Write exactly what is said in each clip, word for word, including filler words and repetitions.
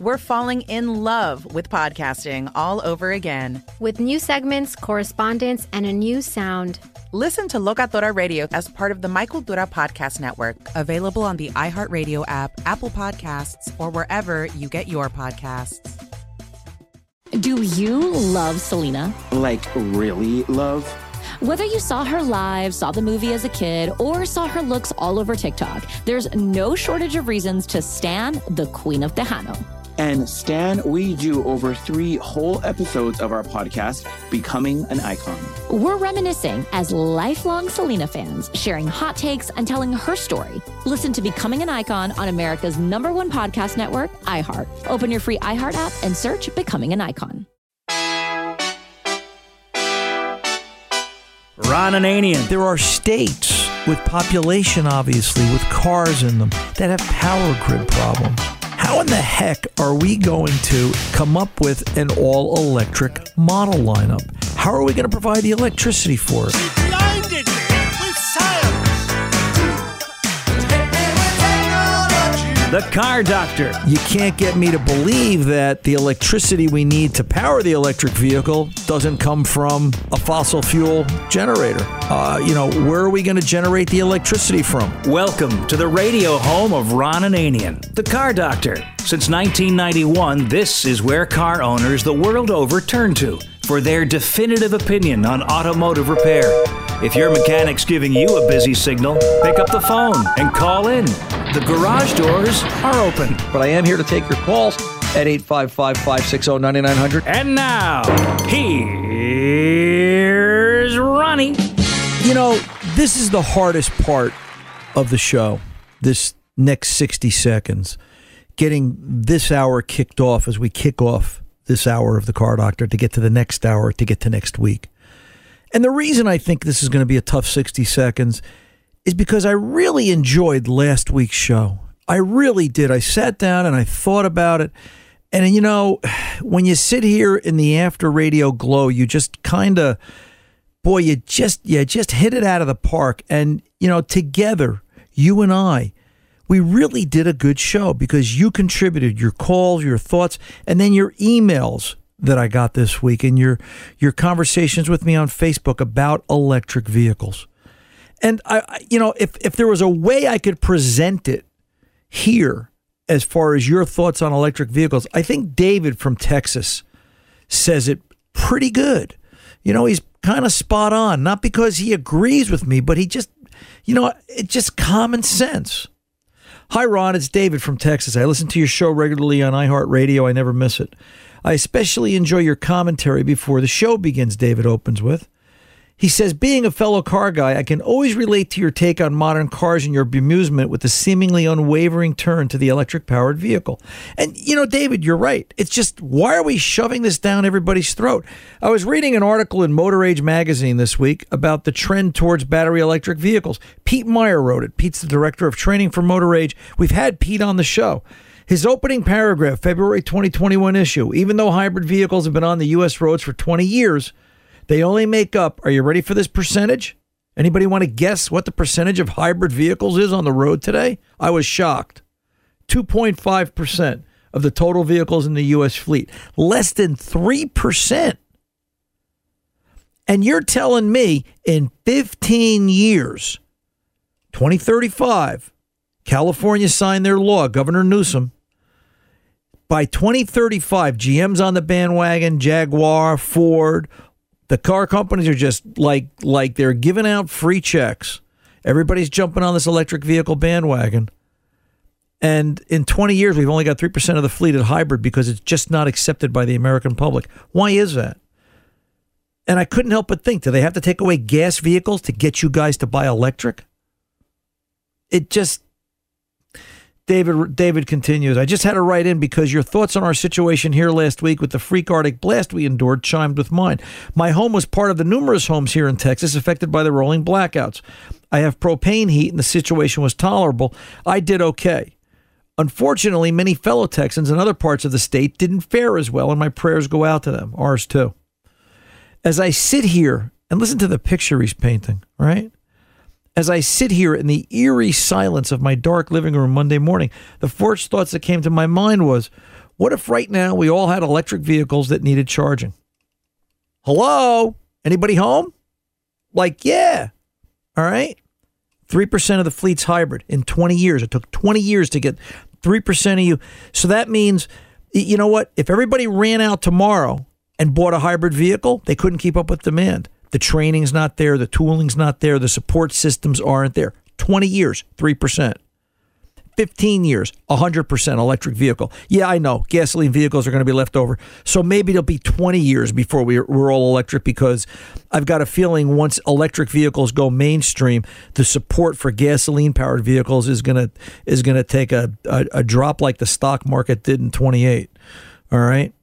we're falling in love with podcasting all over again. With new segments, correspondence, and a new sound. Listen to Locatora Radio as part of the My Cultura Podcast Network. Available on the iHeartRadio app, Apple Podcasts, or wherever you get your podcasts. Do you love Selena? Like, really love? Whether you saw her live, saw the movie as a kid, or saw her looks all over TikTok, there's no shortage of reasons to stan the Queen of Tejano. And stan we do over three whole episodes of our podcast, Becoming an Icon. We're reminiscing as lifelong Selena fans, sharing hot takes and telling her story. Listen to Becoming an Icon on America's number one podcast network, iHeart. Open your free iHeart app and search Becoming an Icon. Ron Ananian. There are states with population, obviously, with cars in them that have power grid problems. How in the heck are we going to come up with an all-electric model lineup? How are we going to provide the electricity for it? She blinded me with science. The Car Doctor. You can't get me to believe that the electricity we need to power the electric vehicle doesn't come from a fossil fuel generator. Uh, you know, where are we going to generate the electricity from? Welcome to the radio home of Ron Ananian, the Car Doctor. Since nineteen ninety-one, this is where car owners the world over turn to for their definitive opinion on automotive repair. If your mechanic's giving you a busy signal, pick up the phone and call in. The garage doors are open. But I am here to take your calls at eight five five, five six zero, nine nine zero zero. And now, here's Ronnie. You know, this is the hardest part of the show, this next sixty seconds, getting this hour kicked off as we kick off this hour of The Car Doctor to get to the next hour, to get to next week. And the reason I think this is going to be a tough sixty seconds is because I really enjoyed last week's show. I really did. I sat down and I thought about it. And, you know, when you sit here in the after radio glow, you just kind of... Boy, you just you just hit it out of the park. And, you know, together, you and I, we really did a good show because you contributed your calls, your thoughts, and then your emails that I got this week and your your conversations with me on Facebook about electric vehicles. And, I, you know, if, if there was a way I could present it here as far as your thoughts on electric vehicles, I think David from Texas says it pretty good. You know, he's kind of spot on, not because he agrees with me, but he just, you know, it's just common sense. Hi, Ron. It's David from Texas. I listen to your show regularly on iHeartRadio. I never miss it. I especially enjoy your commentary before the show begins, David opens with. He says, being a fellow car guy, I can always relate to your take on modern cars and your bemusement with the seemingly unwavering turn to the electric-powered vehicle. And, you know, David, you're right. It's just, why are we shoving this down everybody's throat? I was reading an article in Motor Age magazine this week about the trend towards battery electric vehicles. Pete Meyer wrote it. Pete's the director of training for Motor Age. We've had Pete on the show. His opening paragraph, February twenty twenty-one issue, even though hybrid vehicles have been on the U S roads for twenty years, they only make up, are you ready for this percentage? Anybody want to guess what the percentage of hybrid vehicles is on the road today? I was shocked. two point five percent of the total vehicles in the U S fleet. Less than three percent. And you're telling me in fifteen years, twenty thirty-five, California signed their law, Governor Newsom, by twenty thirty-five, G M's on the bandwagon, Jaguar, Ford. The car companies are just like like they're giving out free checks. Everybody's jumping on this electric vehicle bandwagon. And in twenty years, we've only got three percent of the fleet at hybrid because it's just not accepted by the American public. Why is that? And I couldn't help but think, do they have to take away gas vehicles to get you guys to buy electric? It just... David David continues, I just had to write in because your thoughts on our situation here last week with the freak Arctic blast we endured chimed with mine. My home was part of the numerous homes here in Texas affected by the rolling blackouts. I have propane heat and the situation was tolerable. I did okay. Unfortunately, many fellow Texans in other parts of the state didn't fare as well, and my prayers go out to them. Ours too. As I sit here, and listen to the picture he's painting, right? As I sit here in the eerie silence of my dark living room Monday morning, the first thoughts that came to my mind was, what if right now we all had electric vehicles that needed charging? Hello? Anybody home? Like, yeah. All right. three percent of the fleet's hybrid in twenty years. It took twenty years to get three percent of you. So that means, you know what? If everybody ran out tomorrow and bought a hybrid vehicle, they couldn't keep up with demand. The training's not there. The tooling's not there. The support systems aren't there. twenty years, three percent. fifteen years, one hundred percent electric vehicle. Yeah, I know. Gasoline vehicles are going to be left over. So maybe it'll be twenty years before we're, we're all electric, because I've got a feeling once electric vehicles go mainstream, the support for gasoline-powered vehicles is going to is going to take a, a, a drop like the stock market did in twenty-eight. All right?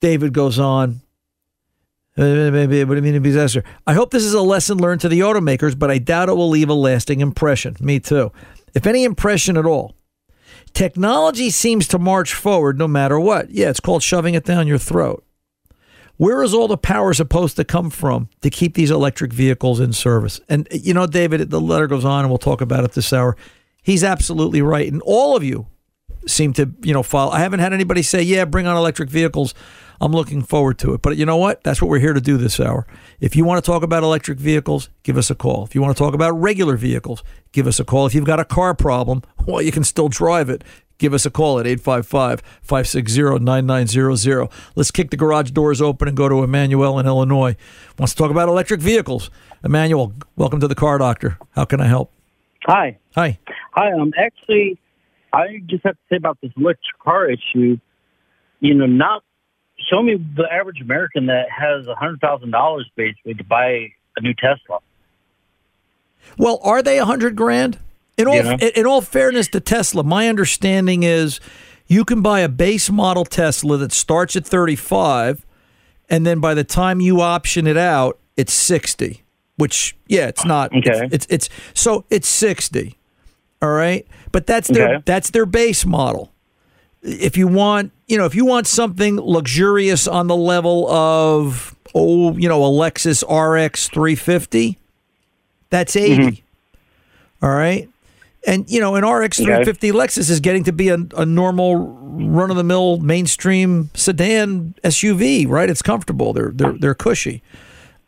David goes on. Maybe it would mean a disaster. I hope this is a lesson learned to the automakers, but I doubt it will leave a lasting impression. Me too. If any impression at all. Technology seems to march forward no matter what. Yeah, it's called shoving it down your throat. Where is all the power supposed to come from to keep these electric vehicles in service? And, you know, David, the letter goes on, and we'll talk about it this hour. He's absolutely right. And all of you seem to, you know, follow. I haven't had anybody say, yeah, bring on electric vehicles. I'm looking forward to it. But you know what? That's what we're here to do this hour. If you want to talk about electric vehicles, give us a call. If you want to talk about regular vehicles, give us a call. If you've got a car problem, well, you can still drive it. Give us a call at eight five five, five six zero, nine nine zero zero. Let's kick the garage doors open and go to Emmanuel in Illinois. Wants to talk about electric vehicles. Emmanuel, welcome to the Car Doctor. How can I help? Hi. Hi. Hi. Um, actually, I just have to say about this electric car issue, you know, not show me the average American that has one hundred thousand dollars basically to buy a new Tesla. Well, are they one hundred grand? In all, yeah. in all fairness to Tesla, my understanding is you can buy a base model Tesla that starts at thirty-five, and then by the time you option it out, it's sixty. Which, yeah, it's not. Okay. It's, it's it's so it's sixty. All right, but that's their okay. that's their base model. If you want, you know, if you want something luxurious on the level of, oh, you know, a Lexus R X three fifty, that's eighty. Mm-hmm. All right. And, you know, an R X three fifty okay. Lexus is getting to be a, a normal run-of-the-mill mainstream sedan S U V, right? It's comfortable. They're they're they're cushy.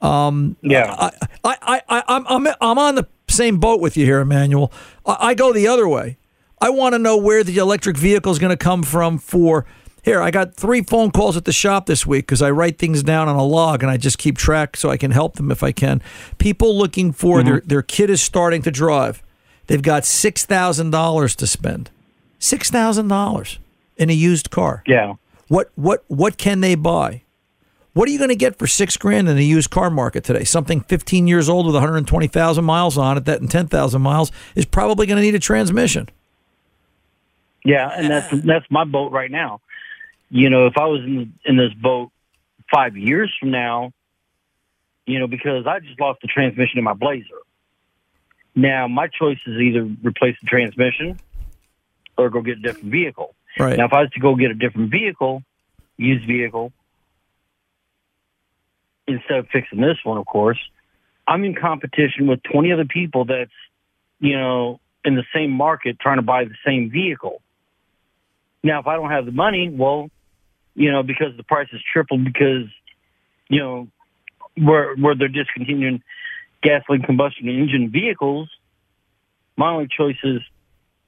Um, yeah. I, I, I, I, I'm, I'm, I'm on the same boat with you here, Emmanuel. I, I go the other way. I want to know where the electric vehicle is going to come from for... Here, I got three phone calls at the shop this week because I write things down on a log and I just keep track so I can help them if I can. People looking for... Mm-hmm. Their, their kid is starting to drive. They've got six thousand dollars to spend. six thousand dollars in a used car. Yeah. What what what can they buy? What are you going to get for six grand in the used car market today? Something fifteen years old with one hundred twenty thousand miles on it, that and ten thousand miles is probably going to need a transmission. Yeah, and that's that's my boat right now. You know, if I was in, in this boat five years from now, you know, because I just lost the transmission in my Blazer. Now, my choice is either replace the transmission or go get a different vehicle. Right. Now, if I was to go get a different vehicle, used vehicle, instead of fixing this one, of course, I'm in competition with twenty other people that's, you know, in the same market trying to buy the same vehicle. Now, if I don't have the money, well, you know, because the price is tripled because, you know, where where they're discontinuing gasoline combustion engine vehicles, my only choice is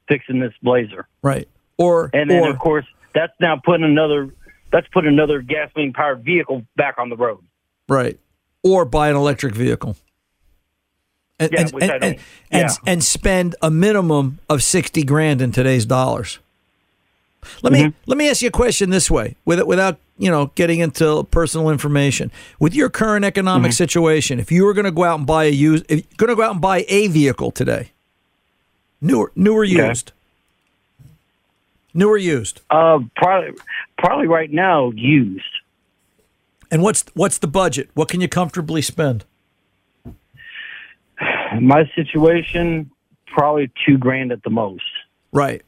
fixing this Blazer. Right. Or and then, or, of course, that's now putting another that's putting another gasoline-powered vehicle back on the road. Right. Or buy an electric vehicle. And, yeah, and, and, and, yeah. and, and spend a minimum of sixty grand in today's dollars. Let mm-hmm. me let me ask you a question this way, with, without you know getting into personal information. With your current economic mm-hmm. situation, if you were going to go out and buy a used, if you're going to go out and buy a vehicle today, newer, newer okay. used, newer used, uh, probably probably right now used. And what's what's the budget? What can you comfortably spend? My situation, probably two grand at the most. Right.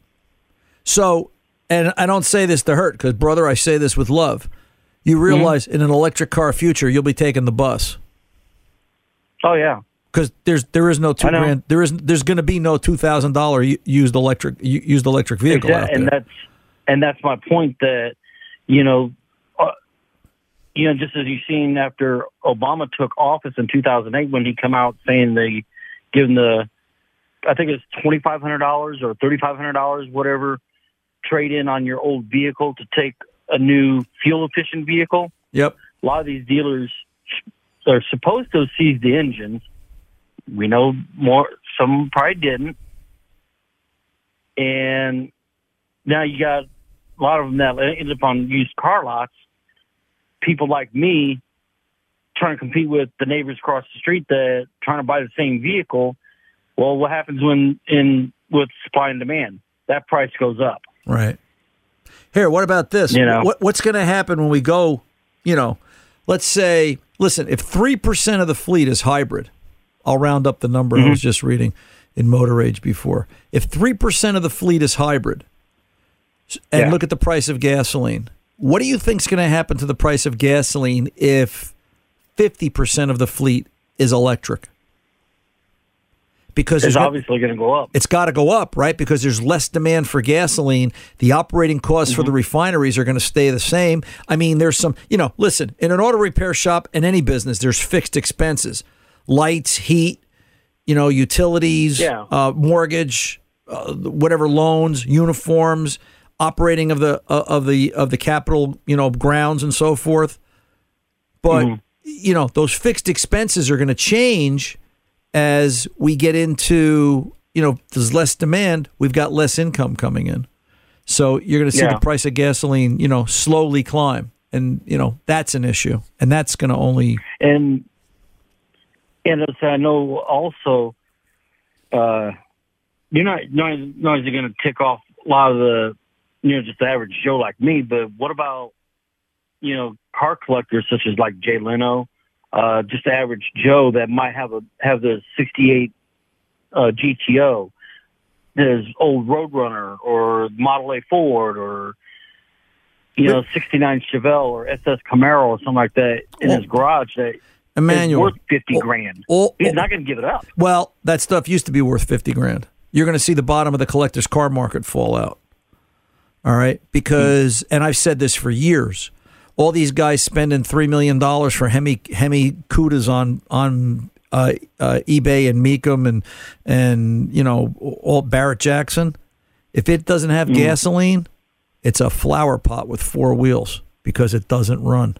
So, and I don't say this to hurt, because, brother, I say this with love. You realize mm-hmm. in an electric car future, you'll be taking the bus. Oh, yeah. Because there's there is no two grand. There is there's going to be no two thousand dollar used electric used electric vehicle exactly. out there. And that's and that's my point. That you know, uh, you know, just as you've seen after Obama took office in two thousand eight, when he come out saying they give him the, I think it's twenty five hundred dollars or thirty five hundred dollars, whatever, trade in on your old vehicle to take a new fuel efficient vehicle. Yep. A lot of these dealers are supposed to seize the engines. We know more. Some probably didn't, and now you got a lot of them that end up on used car lots. People like me trying to compete with the neighbors across the street that trying to buy the same vehicle. Well, what happens when in with supply and demand? That price goes up. Right. Here, what about this? You know, what, what's going to happen when we go? You know, let's say, listen, if three percent of the fleet is hybrid. I'll round up the number mm-hmm. I was just reading in Motor Age before. If three percent of the fleet is hybrid, and yeah. look at the price of gasoline, what do you think is going to happen to the price of gasoline if fifty percent of the fleet is electric? Because it's obviously going to go up. It's got to go up, right? Because there's less demand for gasoline. The operating costs mm-hmm. for the refineries are going to stay the same. I mean, there's some, you know, listen, in an auto repair shop, in any business, there's fixed expenses. Lights, heat, you know, utilities, yeah. uh, mortgage, uh, whatever loans, uniforms, operating of the uh, of the of the capital, you know, grounds and so forth. But mm-hmm. you know, those fixed expenses are going to change as we get into, you know, there's less demand. We've got less income coming in, so you're going to see yeah. the price of gasoline, you know, slowly climb, and you know that's an issue, and that's going to only and. And I know also, uh, you're not not not only going to tick off a lot of the, you know, just the average Joe like me, but what about, you know, car collectors such as like Jay Leno, uh, just the average Joe that might have a have the sixty-eight uh, G T O, his old Roadrunner or Model A Ford or, you know, sixty-nine Chevelle or S S Camaro or something like that in his garage that. Emmanuel, it's worth fifty grand. Oh, oh, He's not going to give it up. Well, that stuff used to be worth fifty grand. You're going to see the bottom of the collector's car market fall out. All right, because mm-hmm. and I've said this for years. All these guys spending three million dollars for Hemi Hemi Kudas on on uh, uh, eBay and Mecum and and you know all Barrett Jackson. If it doesn't have mm-hmm. gasoline, it's a flower pot with four wheels because it doesn't run.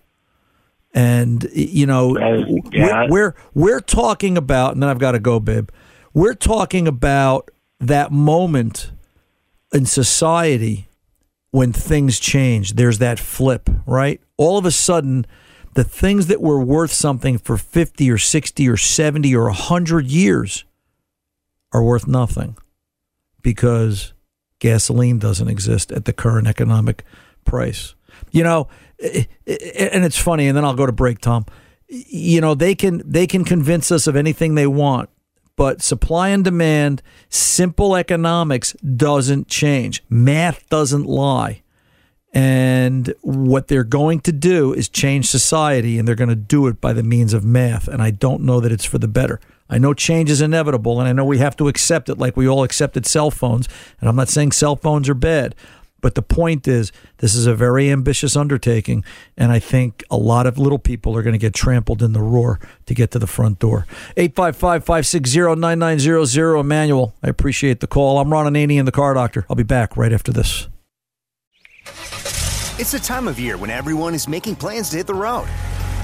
And, you know, uh, yeah. we're, we're we're talking about, and then I've got to go, babe, we're talking about that moment in society when things change. There's that flip, right? All of a sudden, the things that were worth something for fifty or sixty or seventy or one hundred years are worth nothing because gasoline doesn't exist at the current economic price. You know, and it's funny, and then I'll go to break, Tom. You know, they can they can convince us of anything they want, but supply and demand, simple economics doesn't change. Math doesn't lie. And what they're going to do is change society, and they're going to do it by the means of math. And I don't know that it's for the better. I know change is inevitable, and I know we have to accept it like we all accepted cell phones. And I'm not saying cell phones are bad. But the point is, this is a very ambitious undertaking, and I think a lot of little people are going to get trampled in the roar to get to the front door. eight five five, five six zero, nine nine zero zero, Emmanuel, I appreciate the call. I'm Ron Ananian, the Car Doctor. I'll be back right after this. It's the time of year when everyone is making plans to hit the road.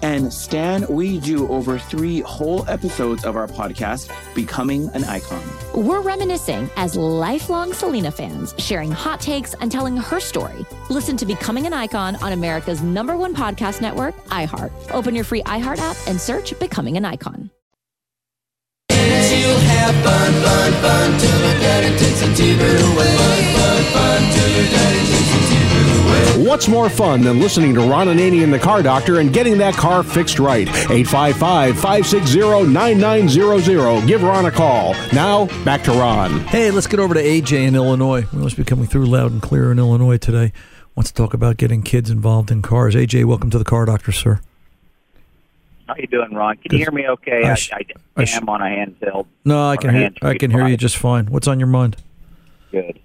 And stan we do over three whole episodes of our podcast, Becoming an Icon. We're reminiscing as lifelong Selena fans, sharing hot takes and telling her story. Listen to Becoming an Icon on America's number one podcast network, iHeart. Open your free iHeart app and search Becoming an Icon. What's more fun than listening to Ron Ananian, the Car Doctor, and getting that car fixed right? eight five five, five six zero, nine nine zero zero. Give Ron a call. Now, back to Ron. Hey, let's get over to A J in Illinois. We must be coming through loud and clear in Illinois today. Wants to talk about getting kids involved in cars. A J, welcome to the Car Doctor, sir. How you doing, Ron? Can you hear me okay? I, sh- I, I, I sh- am on a handheld. No, I can hear I can hear you just fine. What's on your mind? Good.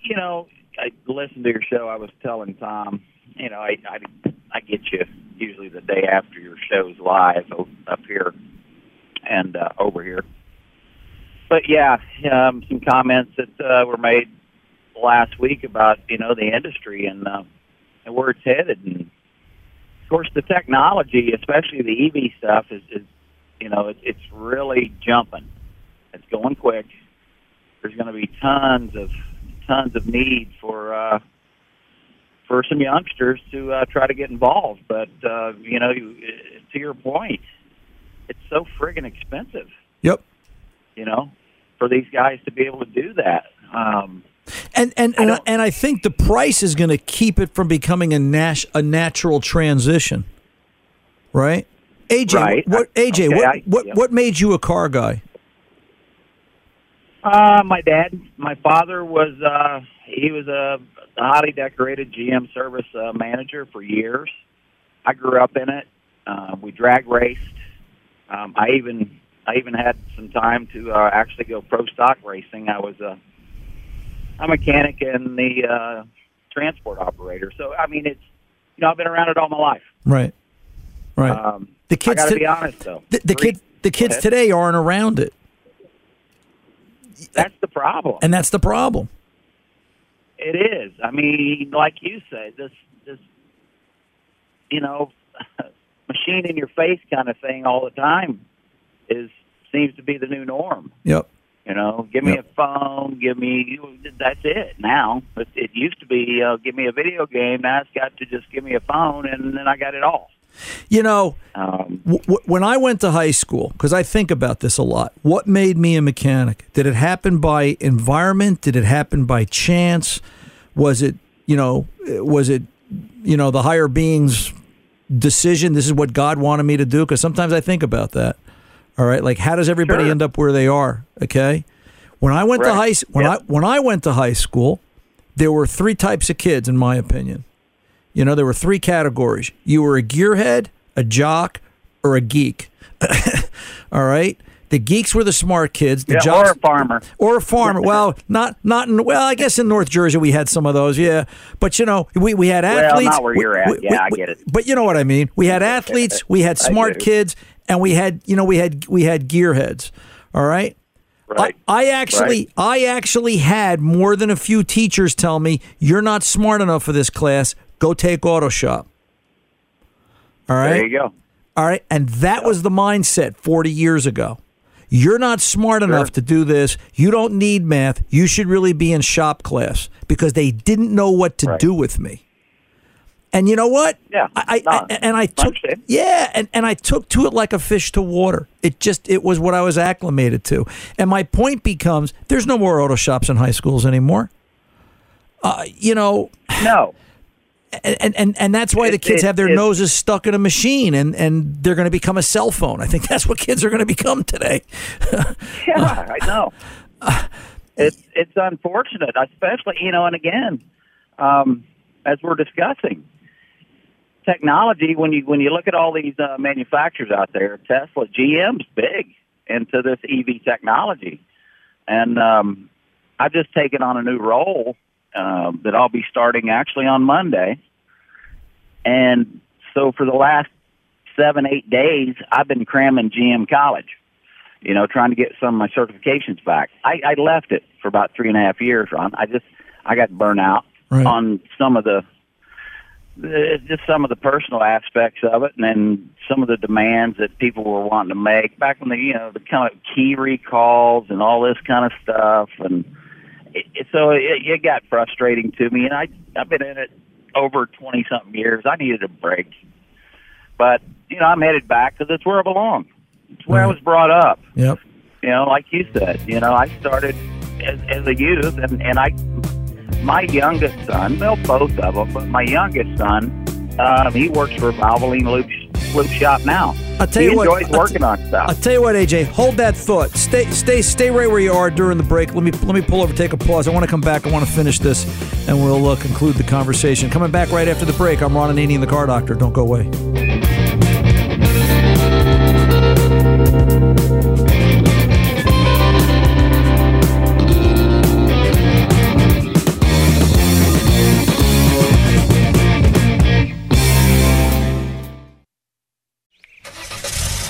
You know, I listened to your show. I was telling Tom, you know, I, I, I get you usually the day after your show's live up here and uh, over here. But, yeah, um, some comments that uh, were made last week about, you know, the industry and, uh, and where it's headed. And, of course, the technology, especially the E V stuff, is, is you know, it, it's really jumping. It's going quick. There's going to be tons of tons of need for uh, for some youngsters to uh, try to get involved. But, uh, you know, you, to your point, it's so friggin' expensive. Yep. You know, for these guys to be able to do that. Um, and and I and, and I think the price is going to keep it from becoming a nas- a natural transition, right? A J, right. What, A J, okay, what, I, what, yeah. what made you a car guy? Uh, my dad, my father was, uh, he was a highly decorated G M service uh, manager for years. I grew up in it. Uh, we drag raced. Um, I even, I even had some time to uh, actually go pro stock racing. I was a, a mechanic and the uh, transport operator. So, I mean, it's, you know, I've been around it all my life. Right. Right. Um, the kids, I gotta to, be honest though. The, the kids, the kids today aren't around it. That's the problem. And that's the problem. It is. I mean, like you said, this, this, you know, machine in your face kind of thing all the time is seems to be the new norm. Yep. You know, give me yep. a phone, give me, that's it now. It, it used to be, uh, give me a video game. Now it's got to just give me a phone, and then I got it all. You know, um, w- when I went to high school, because I think about this a lot, what made me a mechanic? Did it happen by environment? Did it happen by chance? Was it, you know, was it, you know, the higher being's decision? This is what God wanted me to do? Because sometimes I think about that. All right, like how does everybody sure. end up where they are? Okay, when I went right. to high when yep. I when I went to high school, there were three types of kids, in my opinion. You know, there were three categories. You were a gearhead, a jock, or a geek. All right? The geeks were the smart kids. The yeah, jocks, or a farmer. Or a farmer. Well, not not in, well, I guess in North Jersey we had some of those, yeah. But, you know, we, we had athletes. Well, not where we, you're at. We, yeah, we, I get it. But you know what I mean. We had athletes, we had smart kids, and we had, you know, we had we had gearheads. All right? Right. I, I actually right. I actually had more than a few teachers tell me, you're not smart enough for this class. Go take auto shop. All right? There you go. All right? And that was the mindset forty years ago. You're not smart enough sure. to do this. You don't need math. You should really be in shop class because they didn't know what to right. do with me. And you know what? Yeah. I, I, I and I took yeah, and, and I took to it like a fish to water. It just it was what I was acclimated to. And my point becomes there's no more auto shops in high schools anymore. Uh, you know. No. And, and and that's why the kids it, it, have their it, noses stuck in a machine, and, and they're going to become a cell phone. I think that's what kids are going to become today. Yeah, I know. Uh, it's it's unfortunate, especially, you know, and again, um, as we're discussing, technology, when you when you look at all these uh, manufacturers out there, Tesla, G M's big into this E V technology. And um, I've just taken on a new role Uh, that I'll be starting actually on Monday. And so for the last seven, eight days, I've been cramming G M College, you know, trying to get some of my certifications back. I, I left it for about three and a half years, Ron. I just, I got burnt out right. on some of the, the, just some of the personal aspects of it, and then some of the demands that people were wanting to make back when the, you know, the kind of key recalls and all this kind of stuff. And so it, it got frustrating to me, and I, I've been in it over twenty-something years. I needed a break. But, you know, I'm headed back because it's where I belong. It's where right. I was brought up. Yep. You know, like you said, you know, I started as, as a youth, and, and I, my youngest son, well, both of them, but my youngest son, um, he works for Valvoline Loop, Loop Shop now. I'll tell he you enjoys what, working t- on stuff. I'll tell you what, A J, hold that thought. Stay, stay, stay right where you are during the break. Let me let me pull over, take a pause. I want to come back. I want to finish this, and we'll uh, conclude the conversation. Coming back right after the break. I'm Ron Ananian, the Car Doctor. Don't go away.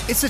It's the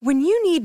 When you need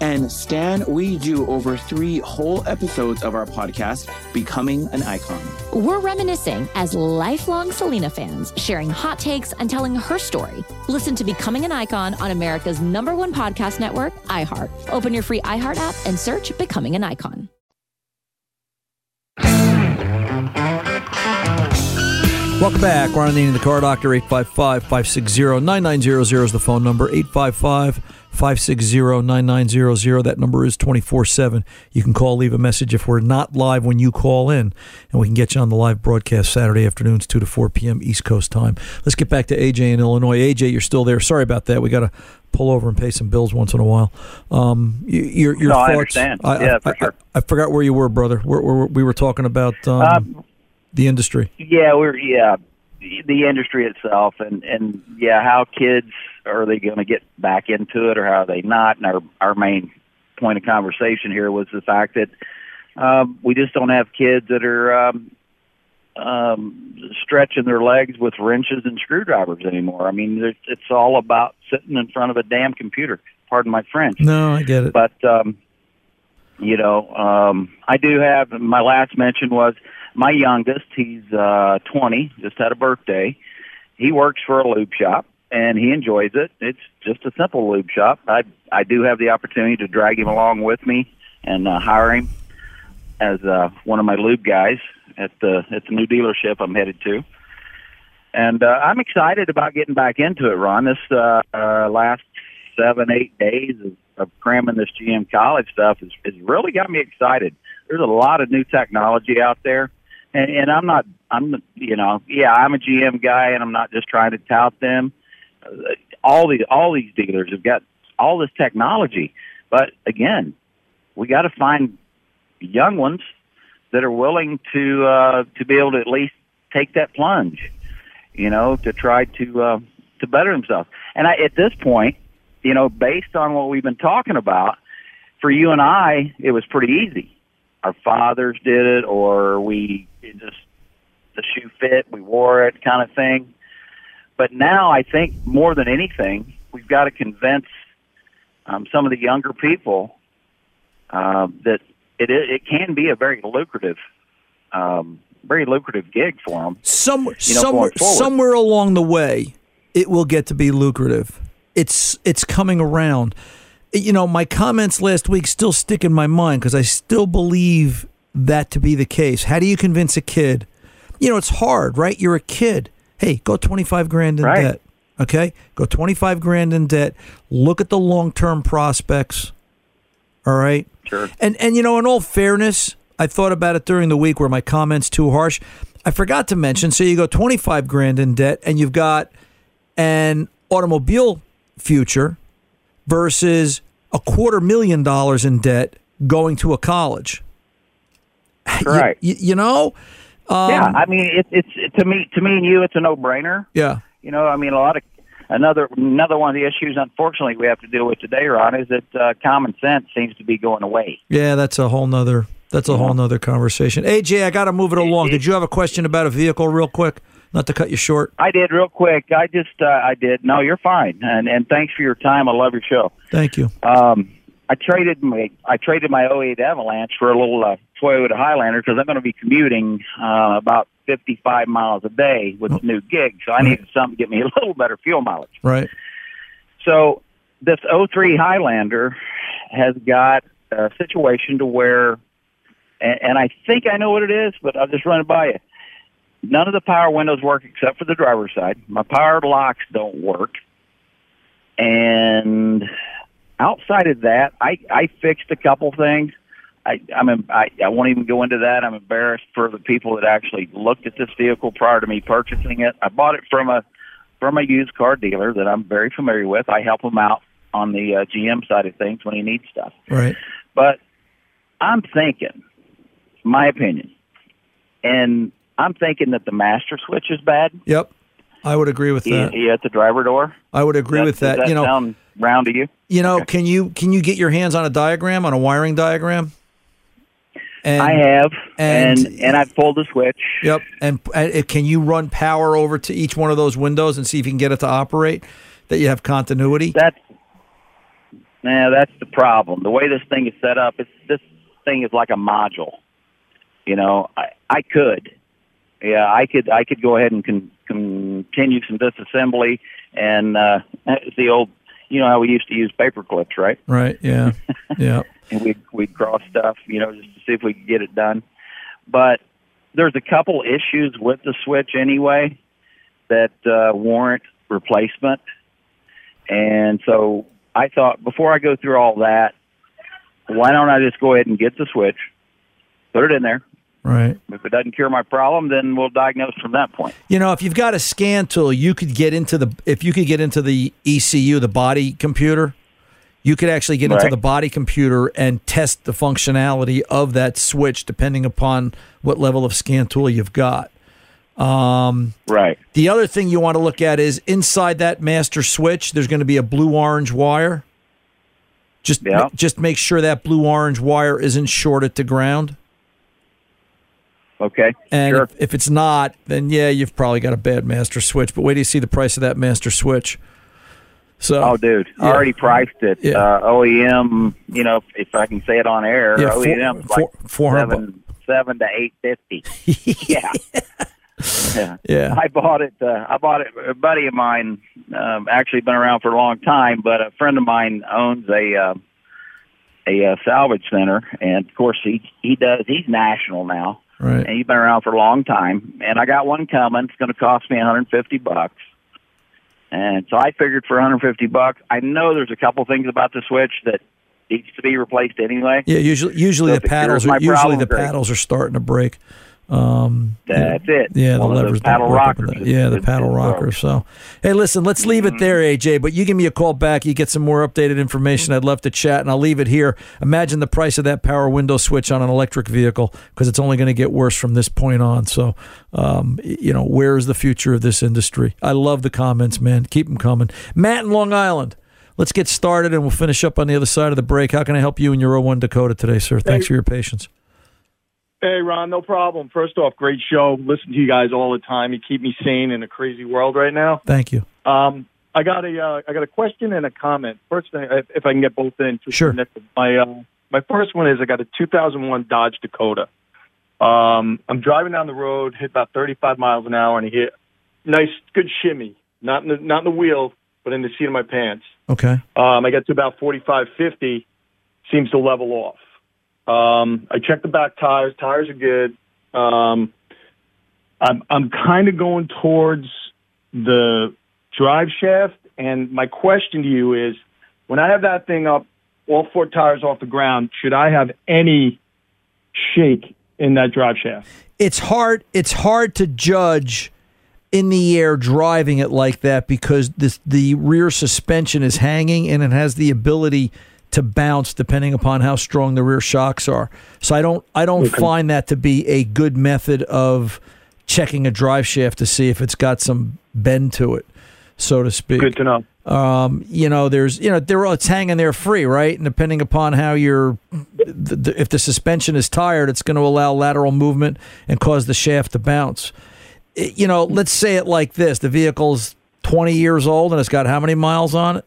And stan we do over three whole episodes of our podcast, Becoming an Icon. We're reminiscing as lifelong Selena fans, sharing hot takes and telling her story. Listen to Becoming an Icon on America's number one podcast network, iHeart. Open your free iHeart app and search Becoming an Icon. Welcome back. Ron Ananian, The Car Doctor. Eight five five, five six zero, nine nine zero zero is the phone number. Eight five five, five six zero, nine nine zero zero. That number is twenty-four seven. You can call, leave a message if we're not live when you call in, and we can get you on the live broadcast Saturday afternoons, two to four p.m. East Coast time. Let's get back to A J in Illinois. A J, you're still there. Sorry about that. We got to pull over and pay some bills once in a while. Um, your, your no, thoughts? I understand. I, yeah, I, for I, sure. I, I forgot where you were, brother. We're, we're, we were talking about... Um, um, The industry, yeah, we're yeah, the industry itself, and, and yeah, how kids are they going to get back into it, or how are they not? And our our main point of conversation here was the fact that um, we just don't have kids that are um, um, stretching their legs with wrenches and screwdrivers anymore. I mean, it's, it's all about sitting in front of a damn computer. Pardon my French. No, I get it. But um, you know, um, I do have my last mention was. My youngest, he's uh, twenty, just had a birthday. He works for a lube shop, and he enjoys it. It's just a simple lube shop. I I do have the opportunity to drag him along with me and uh, hire him as uh, one of my lube guys at the at the new dealership I'm headed to. And uh, I'm excited about getting back into it, Ron. This uh, uh, last seven, eight days of, of cramming this G M College stuff has, has really got me excited. There's a lot of new technology out there. And, and I'm not, I'm, you know, yeah, I'm a G M guy, and I'm not just trying to tout them. Uh, all these, all these dealers have got all this technology, but again, we got to find young ones that are willing to uh, to be able to at least take that plunge, you know, to try to uh, to better themselves. And I, at this point, you know, based on what we've been talking about, for you and I, it was pretty easy. Our fathers did it, or we it just the shoe fit, we wore it, kind of thing. But now I think more than anything, we've got to convince um, some of the younger people uh, that it it can be a very lucrative, um, very lucrative gig for them. Somewhere, you know, somewhere, somewhere along the way, it will get to be lucrative. It's it's coming around. You know, my comments last week still stick in my mind because I still believe that to be the case. How do you convince a kid? You know, it's hard, right? You're a kid. Hey, go twenty-five grand in right. debt. Okay? Go twenty-five grand in debt. Look at the long-term prospects. All right? Sure. And, and you know, in all fairness, I thought about it during the week where my comments too harsh. I forgot to mention, so you go twenty-five grand in debt and you've got an automobile future versus a quarter million dollars in debt going to a college. Right. You, you know? Um, yeah, I mean, it, it's it, to me to me and you, it's a no-brainer. Yeah. You know, I mean, a lot of another another one of the issues, unfortunately, we have to deal with today, Ron, is that uh, common sense seems to be going away. Yeah, that's a whole nother that's a whole nother conversation. A J, I got to move it along. Did you have a question about a vehicle, real quick? Not to cut you short. I did real quick. I just uh, I did. No, you're fine, and and thanks for your time. I love your show. Thank you. Um, I traded my I traded my oh eight Avalanche for a little uh, Toyota Highlander because I'm going to be commuting uh, about fifty-five miles a day with oh. new gig, so I right. needed something to get me a little better fuel mileage. Right. So this oh three Highlander has got a situation to where, and, and I think I know what it is, but I'll just run it by you. None of the power windows work except for the driver's side. My power locks don't work. And outside of that, I, I fixed a couple things. I, I'm, I, I won't even go into that. I'm embarrassed for the people that actually looked at this vehicle prior to me purchasing it. I bought it from a from a used car dealer that I'm very familiar with. I help him out on the uh, G M side of things when he needs stuff. Right. But I'm thinking, my opinion, and I'm thinking that the master switch is bad. Yep, I would agree with that. Yeah, at the driver door. I would agree that, with that. Does that you know, sound round to you? You know, okay. can you can you get your hands on a diagram, on a wiring diagram? And, I have, and and, and I pulled the switch. Yep, and, and can you run power over to each one of those windows and see if you can get it to operate? That you have continuity. That's now that's the problem. The way this thing is set up, it's this thing is like a module. You know, I I could. Yeah, I could I could go ahead and con- continue some disassembly, and uh, the old, you know how we used to use paper clips, right? Right. Yeah. Yeah. And we we'd cross stuff, you know, just to see if we could get it done. But there's a couple issues with the switch anyway that uh, warrant replacement, and so I thought before I go through all that, why don't I just go ahead and get the switch, put it in there. Right. If it doesn't cure my problem, then we'll diagnose from that point. You know, if you've got a scan tool, you could get into the if you could get into the E C U, the body computer, you could actually get right. into the body computer and test the functionality of that switch, depending upon what level of scan tool you've got. Um, right. The other thing you want to look at is inside that master switch, there's going to be a blue-orange wire. Just yeah. just make sure that blue-orange wire isn't shorted to ground. Okay. And sure. if, if it's not, then yeah, you've probably got a bad master switch. But wait till you see the price of that master switch. So, oh, dude, yeah. I already priced it. Yeah. Uh, O E M, you know, if I can say it on air, yeah, O E M four, like four, seven, seven to eight fifty. yeah. yeah, yeah. I bought it. Uh, I bought it. A buddy of mine, um, actually been around for a long time, but a friend of mine owns a. Uh, a uh, salvage center, and of course he he does he's national now, right, and he's been around for a long time, and I got one coming. It's going to cost me one hundred fifty bucks, and so I figured for one hundred fifty bucks, I know there's a couple things about the switch that needs to be replaced anyway. Yeah, usually usually so the paddles are, usually problem, the great. paddles are starting to break. Um, That's yeah, it. Yeah, one the levers paddle rockers. That. Yeah, the paddle rockers. So, hey, listen, let's leave it there, A J. But you give me a call back. You get some more updated information. I'd love to chat, and I'll leave it here. Imagine the price of that power window switch on an electric vehicle, because it's only going to get worse from this point on. So, um, you know, where is the future of this industry? I love the comments, man. Keep them coming. Matt in Long Island. Let's get started, and we'll finish up on the other side of the break. How can I help you in your oh one Dakota today, sir? Thanks for your patience. Hey, Ron, no problem. First off, great show. Listen to you guys all the time. You keep me sane in a crazy world right now. Thank you. Um, I got a uh, I got a question and a comment. First, if I can get both in. Sure. My, uh, my first one is I got a two thousand one Dodge Dakota. Um, I'm driving down the road, hit about thirty-five miles an hour, and I hear nice, good shimmy. Not in the, not in the wheel, but in the seat of my pants. Okay. Um, I got to about forty-five, fifty, seems to level off. Um, I checked the back tires. Tires are good. Um, I'm, I'm kind of going towards the drive shaft. And my question to you is, when I have that thing up, all four tires off the ground, should I have any shake in that drive shaft? It's hard. It's hard to judge in the air driving it like that because this, the rear suspension is hanging and it has the ability to bounce depending upon how strong the rear shocks are. So I don't I don't okay. find that to be a good method of checking a drive shaft to see if it's got some bend to it, so to speak. Good to know. Um, you know, there's you know, they're all, it's hanging there free, right? And depending upon how you're, the, the, if the suspension is tired, it's going to allow lateral movement and cause the shaft to bounce. It, you know, let's say it like this: the vehicle's twenty years old and it's got how many miles on it?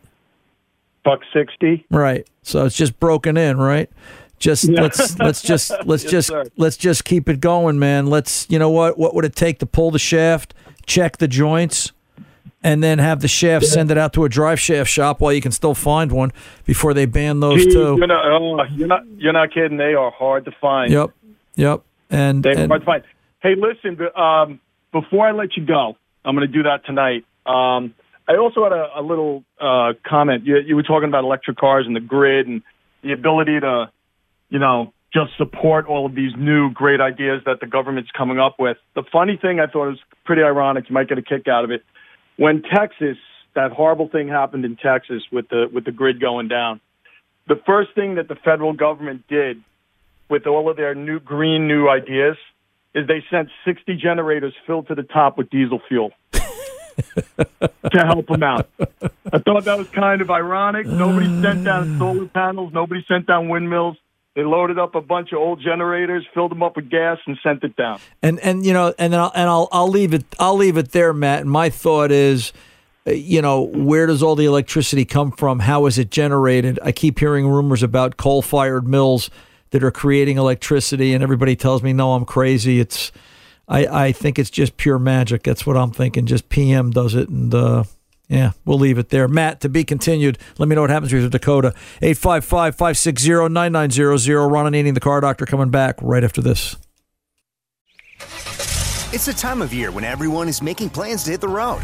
Buck sixty. Right. So it's just broken in, right? Just yeah. let's let's just let's yes, just sir. let's just keep it going, man. Let's you know what what would it take to pull the shaft, check the joints, and then have the shaft send it out to a drive shaft shop while you can still find one before they ban those Gee, two. You're not, oh, you're not, you're not kidding. They are hard to find. Yep, yep. And they're and, hard to find. Hey, listen, um, before I let you go, I'm going to do that tonight. Um, I also had a, a little uh, comment. You, you were talking about electric cars and the grid and the ability to, you know, just support all of these new great ideas that the government's coming up with. The funny thing I thought was pretty ironic. You might get a kick out of it. When Texas, that horrible thing happened in Texas with the with the grid going down, the first thing that the federal government did with all of their new green new ideas is they sent sixty generators filled to the top with diesel fuel to help them out. I thought that was kind of ironic. Nobody sent down solar panels. Nobody sent down windmills. They loaded up a bunch of old generators, filled them up with gas, and sent it down. And and you know, and then I'll, and I'll I'll leave it I'll leave it there, Matt. And my thought is, you know, where does all the electricity come from? How is it generated? I keep hearing rumors about coal-fired mills that are creating electricity, and everybody tells me, no, I'm crazy. It's I I think it's just pure magic. That's what I'm thinking. Just P M does it, and. uh Yeah, we'll leave it there. Matt, to be continued. Let me know what happens with Dakota. eight five five, five six zero, nine nine zero zero. Ron Ananian, The Car Doctor, coming back right after this. It's the time of year when everyone is making plans to hit the road.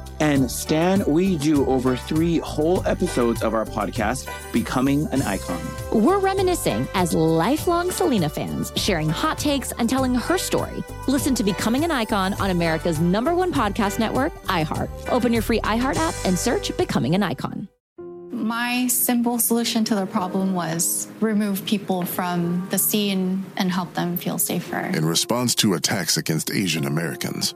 And stan we do over three whole episodes of our podcast, Becoming an Icon. We're reminiscing as lifelong Selena fans, sharing hot takes and telling her story. Listen to Becoming an Icon on America's number one podcast network, iHeart. Open your free iHeart app and search Becoming an Icon. My simple solution to the problem was remove people from the scene and help them feel safer. In response to attacks against Asian Americans,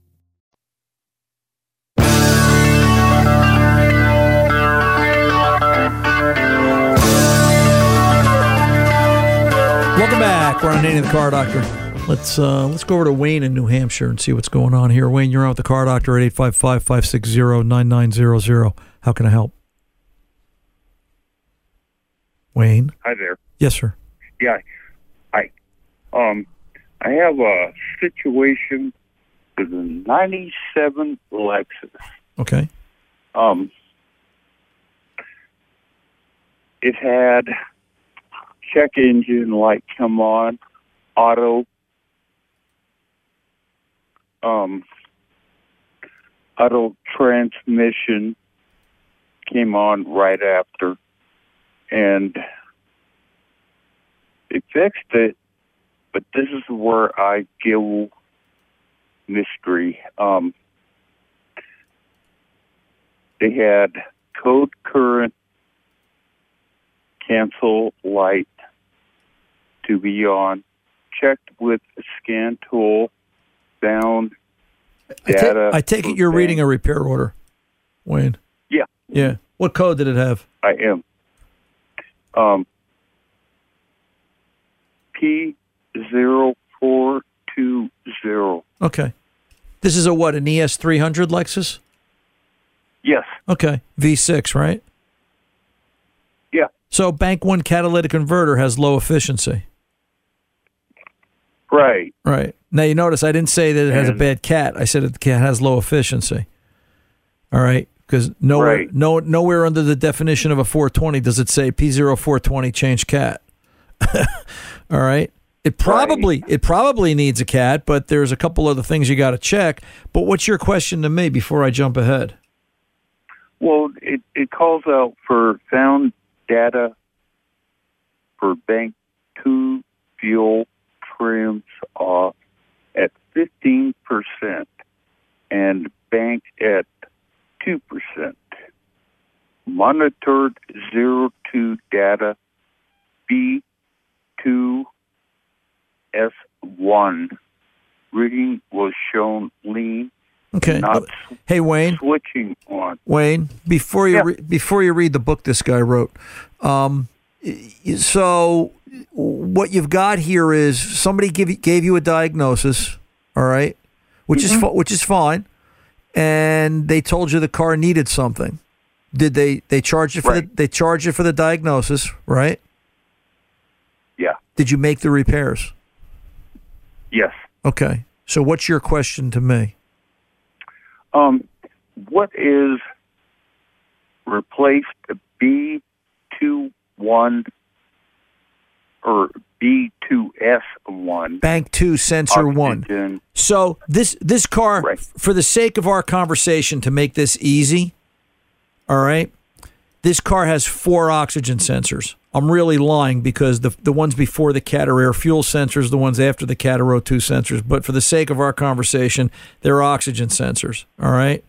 Welcome back. Ron Ananian, The Car Doctor. Let's uh, let's go over to Wayne in New Hampshire and see what's going on here. Wayne, you're on with The Car Doctor at eight five five, five six zero, nine nine zero zero. How can I help? Wayne? Hi there. Yes, sir. Yeah, I, um, I have a situation with a ninety-seven Lexus. Okay. Um, it had check engine light come on, auto, um, auto transmission came on right after, and they fixed it, but this is where I give mystery. Um, they had code current cancel light to be on, checked with scan tool, found data. I take, I take it you're reading a repair order, Wayne. Yeah. Yeah. What code did it have? I am. Um, P zero four two zero. Okay. This is a what, an E S three hundred Lexus? Yes. Okay. V six, right? Yeah. So bank one catalytic converter has low efficiency. Right. Right. Now you notice I didn't say that it has and, a bad cat. I said it has low efficiency. All right? Because nowhere, right. no, nowhere under the definition of a four twenty does it say P zero four twenty change cat. All right? It probably right. it probably needs a cat, but there's a couple other things you got to check. But what's your question to me before I jump ahead? Well, it, it calls out for found data for bank two fuel trims off at fifteen percent and bank at two percent. Monitored zero two data B two S one. Reading was shown lean. Okay. Not hey, Wayne. Switching on. Wayne, before you yeah. re- before you read the book this guy wrote, um, so what you've got here is somebody give, gave you a diagnosis, all right, which mm-hmm. is which is fine, and they told you the car needed something. Did they they charge you for right. the, they charge you for the diagnosis, right? Yeah. Did you make the repairs? Yes. Okay. So what's your question to me? Um, what is replaced B two one or B two S one? Bank two sensor oxygen. one. So this this car, right. for the sake of our conversation, to make this easy, all right, this car has four oxygen sensors. I'm really lying because the the ones before the cat are air fuel sensors, the ones after the cat are O two sensors. But for the sake of our conversation, they're oxygen sensors. All right,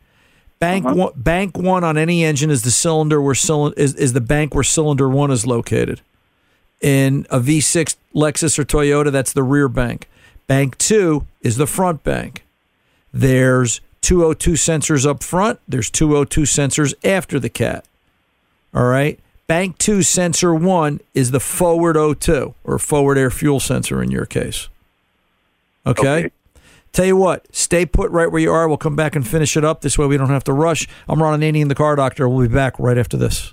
bank uh-huh. one, bank one on any engine is the cylinder where cylinder is, is the bank where cylinder one is located. In a V six Lexus or Toyota, that's the rear bank. Bank two is the front bank. There's two O two sensors up front. There's two O two sensors after the cat. All right. Bank two sensor one is the forward O two, or forward air fuel sensor in your case. Okay? Okay? Tell you what, stay put right where you are. We'll come back and finish it up. This way we don't have to rush. I'm Ron Ananian, the Car Doctor. We'll be back right after this.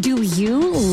Do you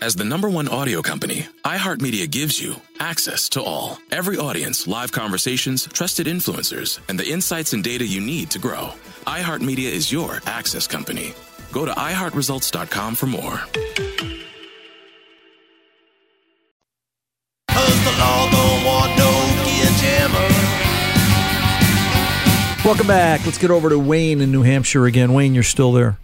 As the number one audio company, iHeartMedia gives you access to all. Every audience, live conversations, trusted influencers, and the insights and data you need to grow. iHeartMedia is your access company. Go to i heart results dot com for more. Welcome back. Let's get over to Wayne in New Hampshire again. Wayne, you're still there.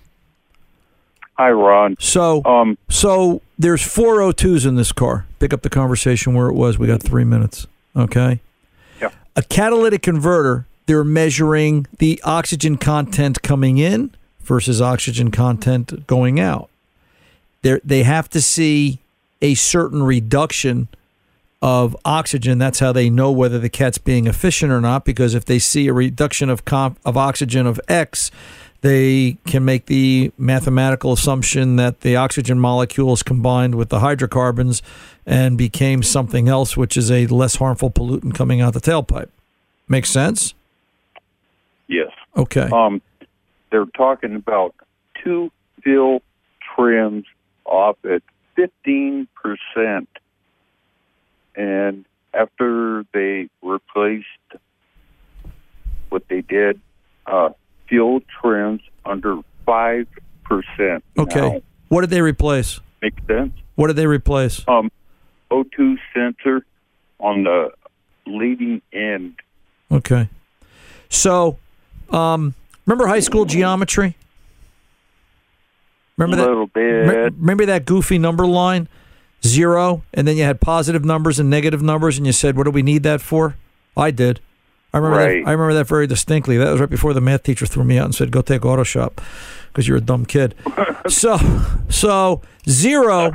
Hi, Ron. So, um, so there's four oh twos in this car. Pick up the conversation where it was. We got three minutes. Okay? Yeah. A catalytic converter, they're measuring the oxygen content coming in versus oxygen content going out. They're, they have to see a certain reduction of oxygen. That's how they know whether the cat's being efficient or not, because if they see a reduction of comp, of oxygen of X, they can make the mathematical assumption that the oxygen molecules combined with the hydrocarbons and became something else, which is a less harmful pollutant coming out the tailpipe. Makes sense? Yes. Okay. Um, they're talking about two fill trims off at fifteen percent. And after they replaced what they did, uh, fuel trims under five percent. Okay. Now, what did they replace? Makes sense. What did they replace? Um, O two sensor on the leading end. Okay. So, um, remember high school geometry? Remember that, a little bit. Remember that goofy number line? Zero, and then you had positive numbers and negative numbers, and you said, what do we need that for? I did. I remember, right. that, I remember that very distinctly. That was right before the math teacher threw me out and said, go take auto shop because you're a dumb kid. so so zero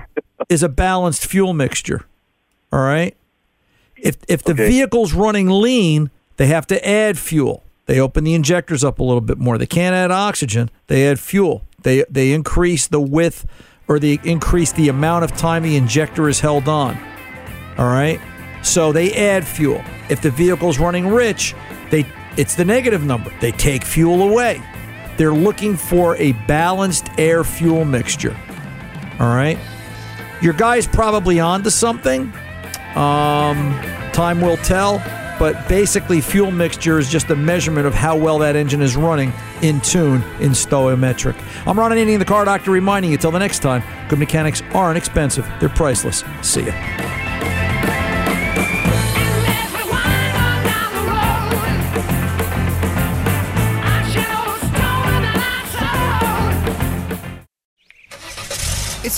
is a balanced fuel mixture, all right? If if the okay. vehicle's running lean, they have to add fuel. They open the injectors up a little bit more. They can't add oxygen. They add fuel. They They increase the width or they increase the amount of time the injector is held on, all right? So they add fuel. If the vehicle's running rich, they it's the negative number. They take fuel away. They're looking for a balanced air-fuel mixture. All right? Your guy's probably onto something. Um, time will tell. But basically, fuel mixture is just a measurement of how well that engine is running in tune in stoichiometric. I'm Ron Ananian, the Car Doctor, reminding you, till the next time, good mechanics aren't expensive. They're priceless. See ya. It's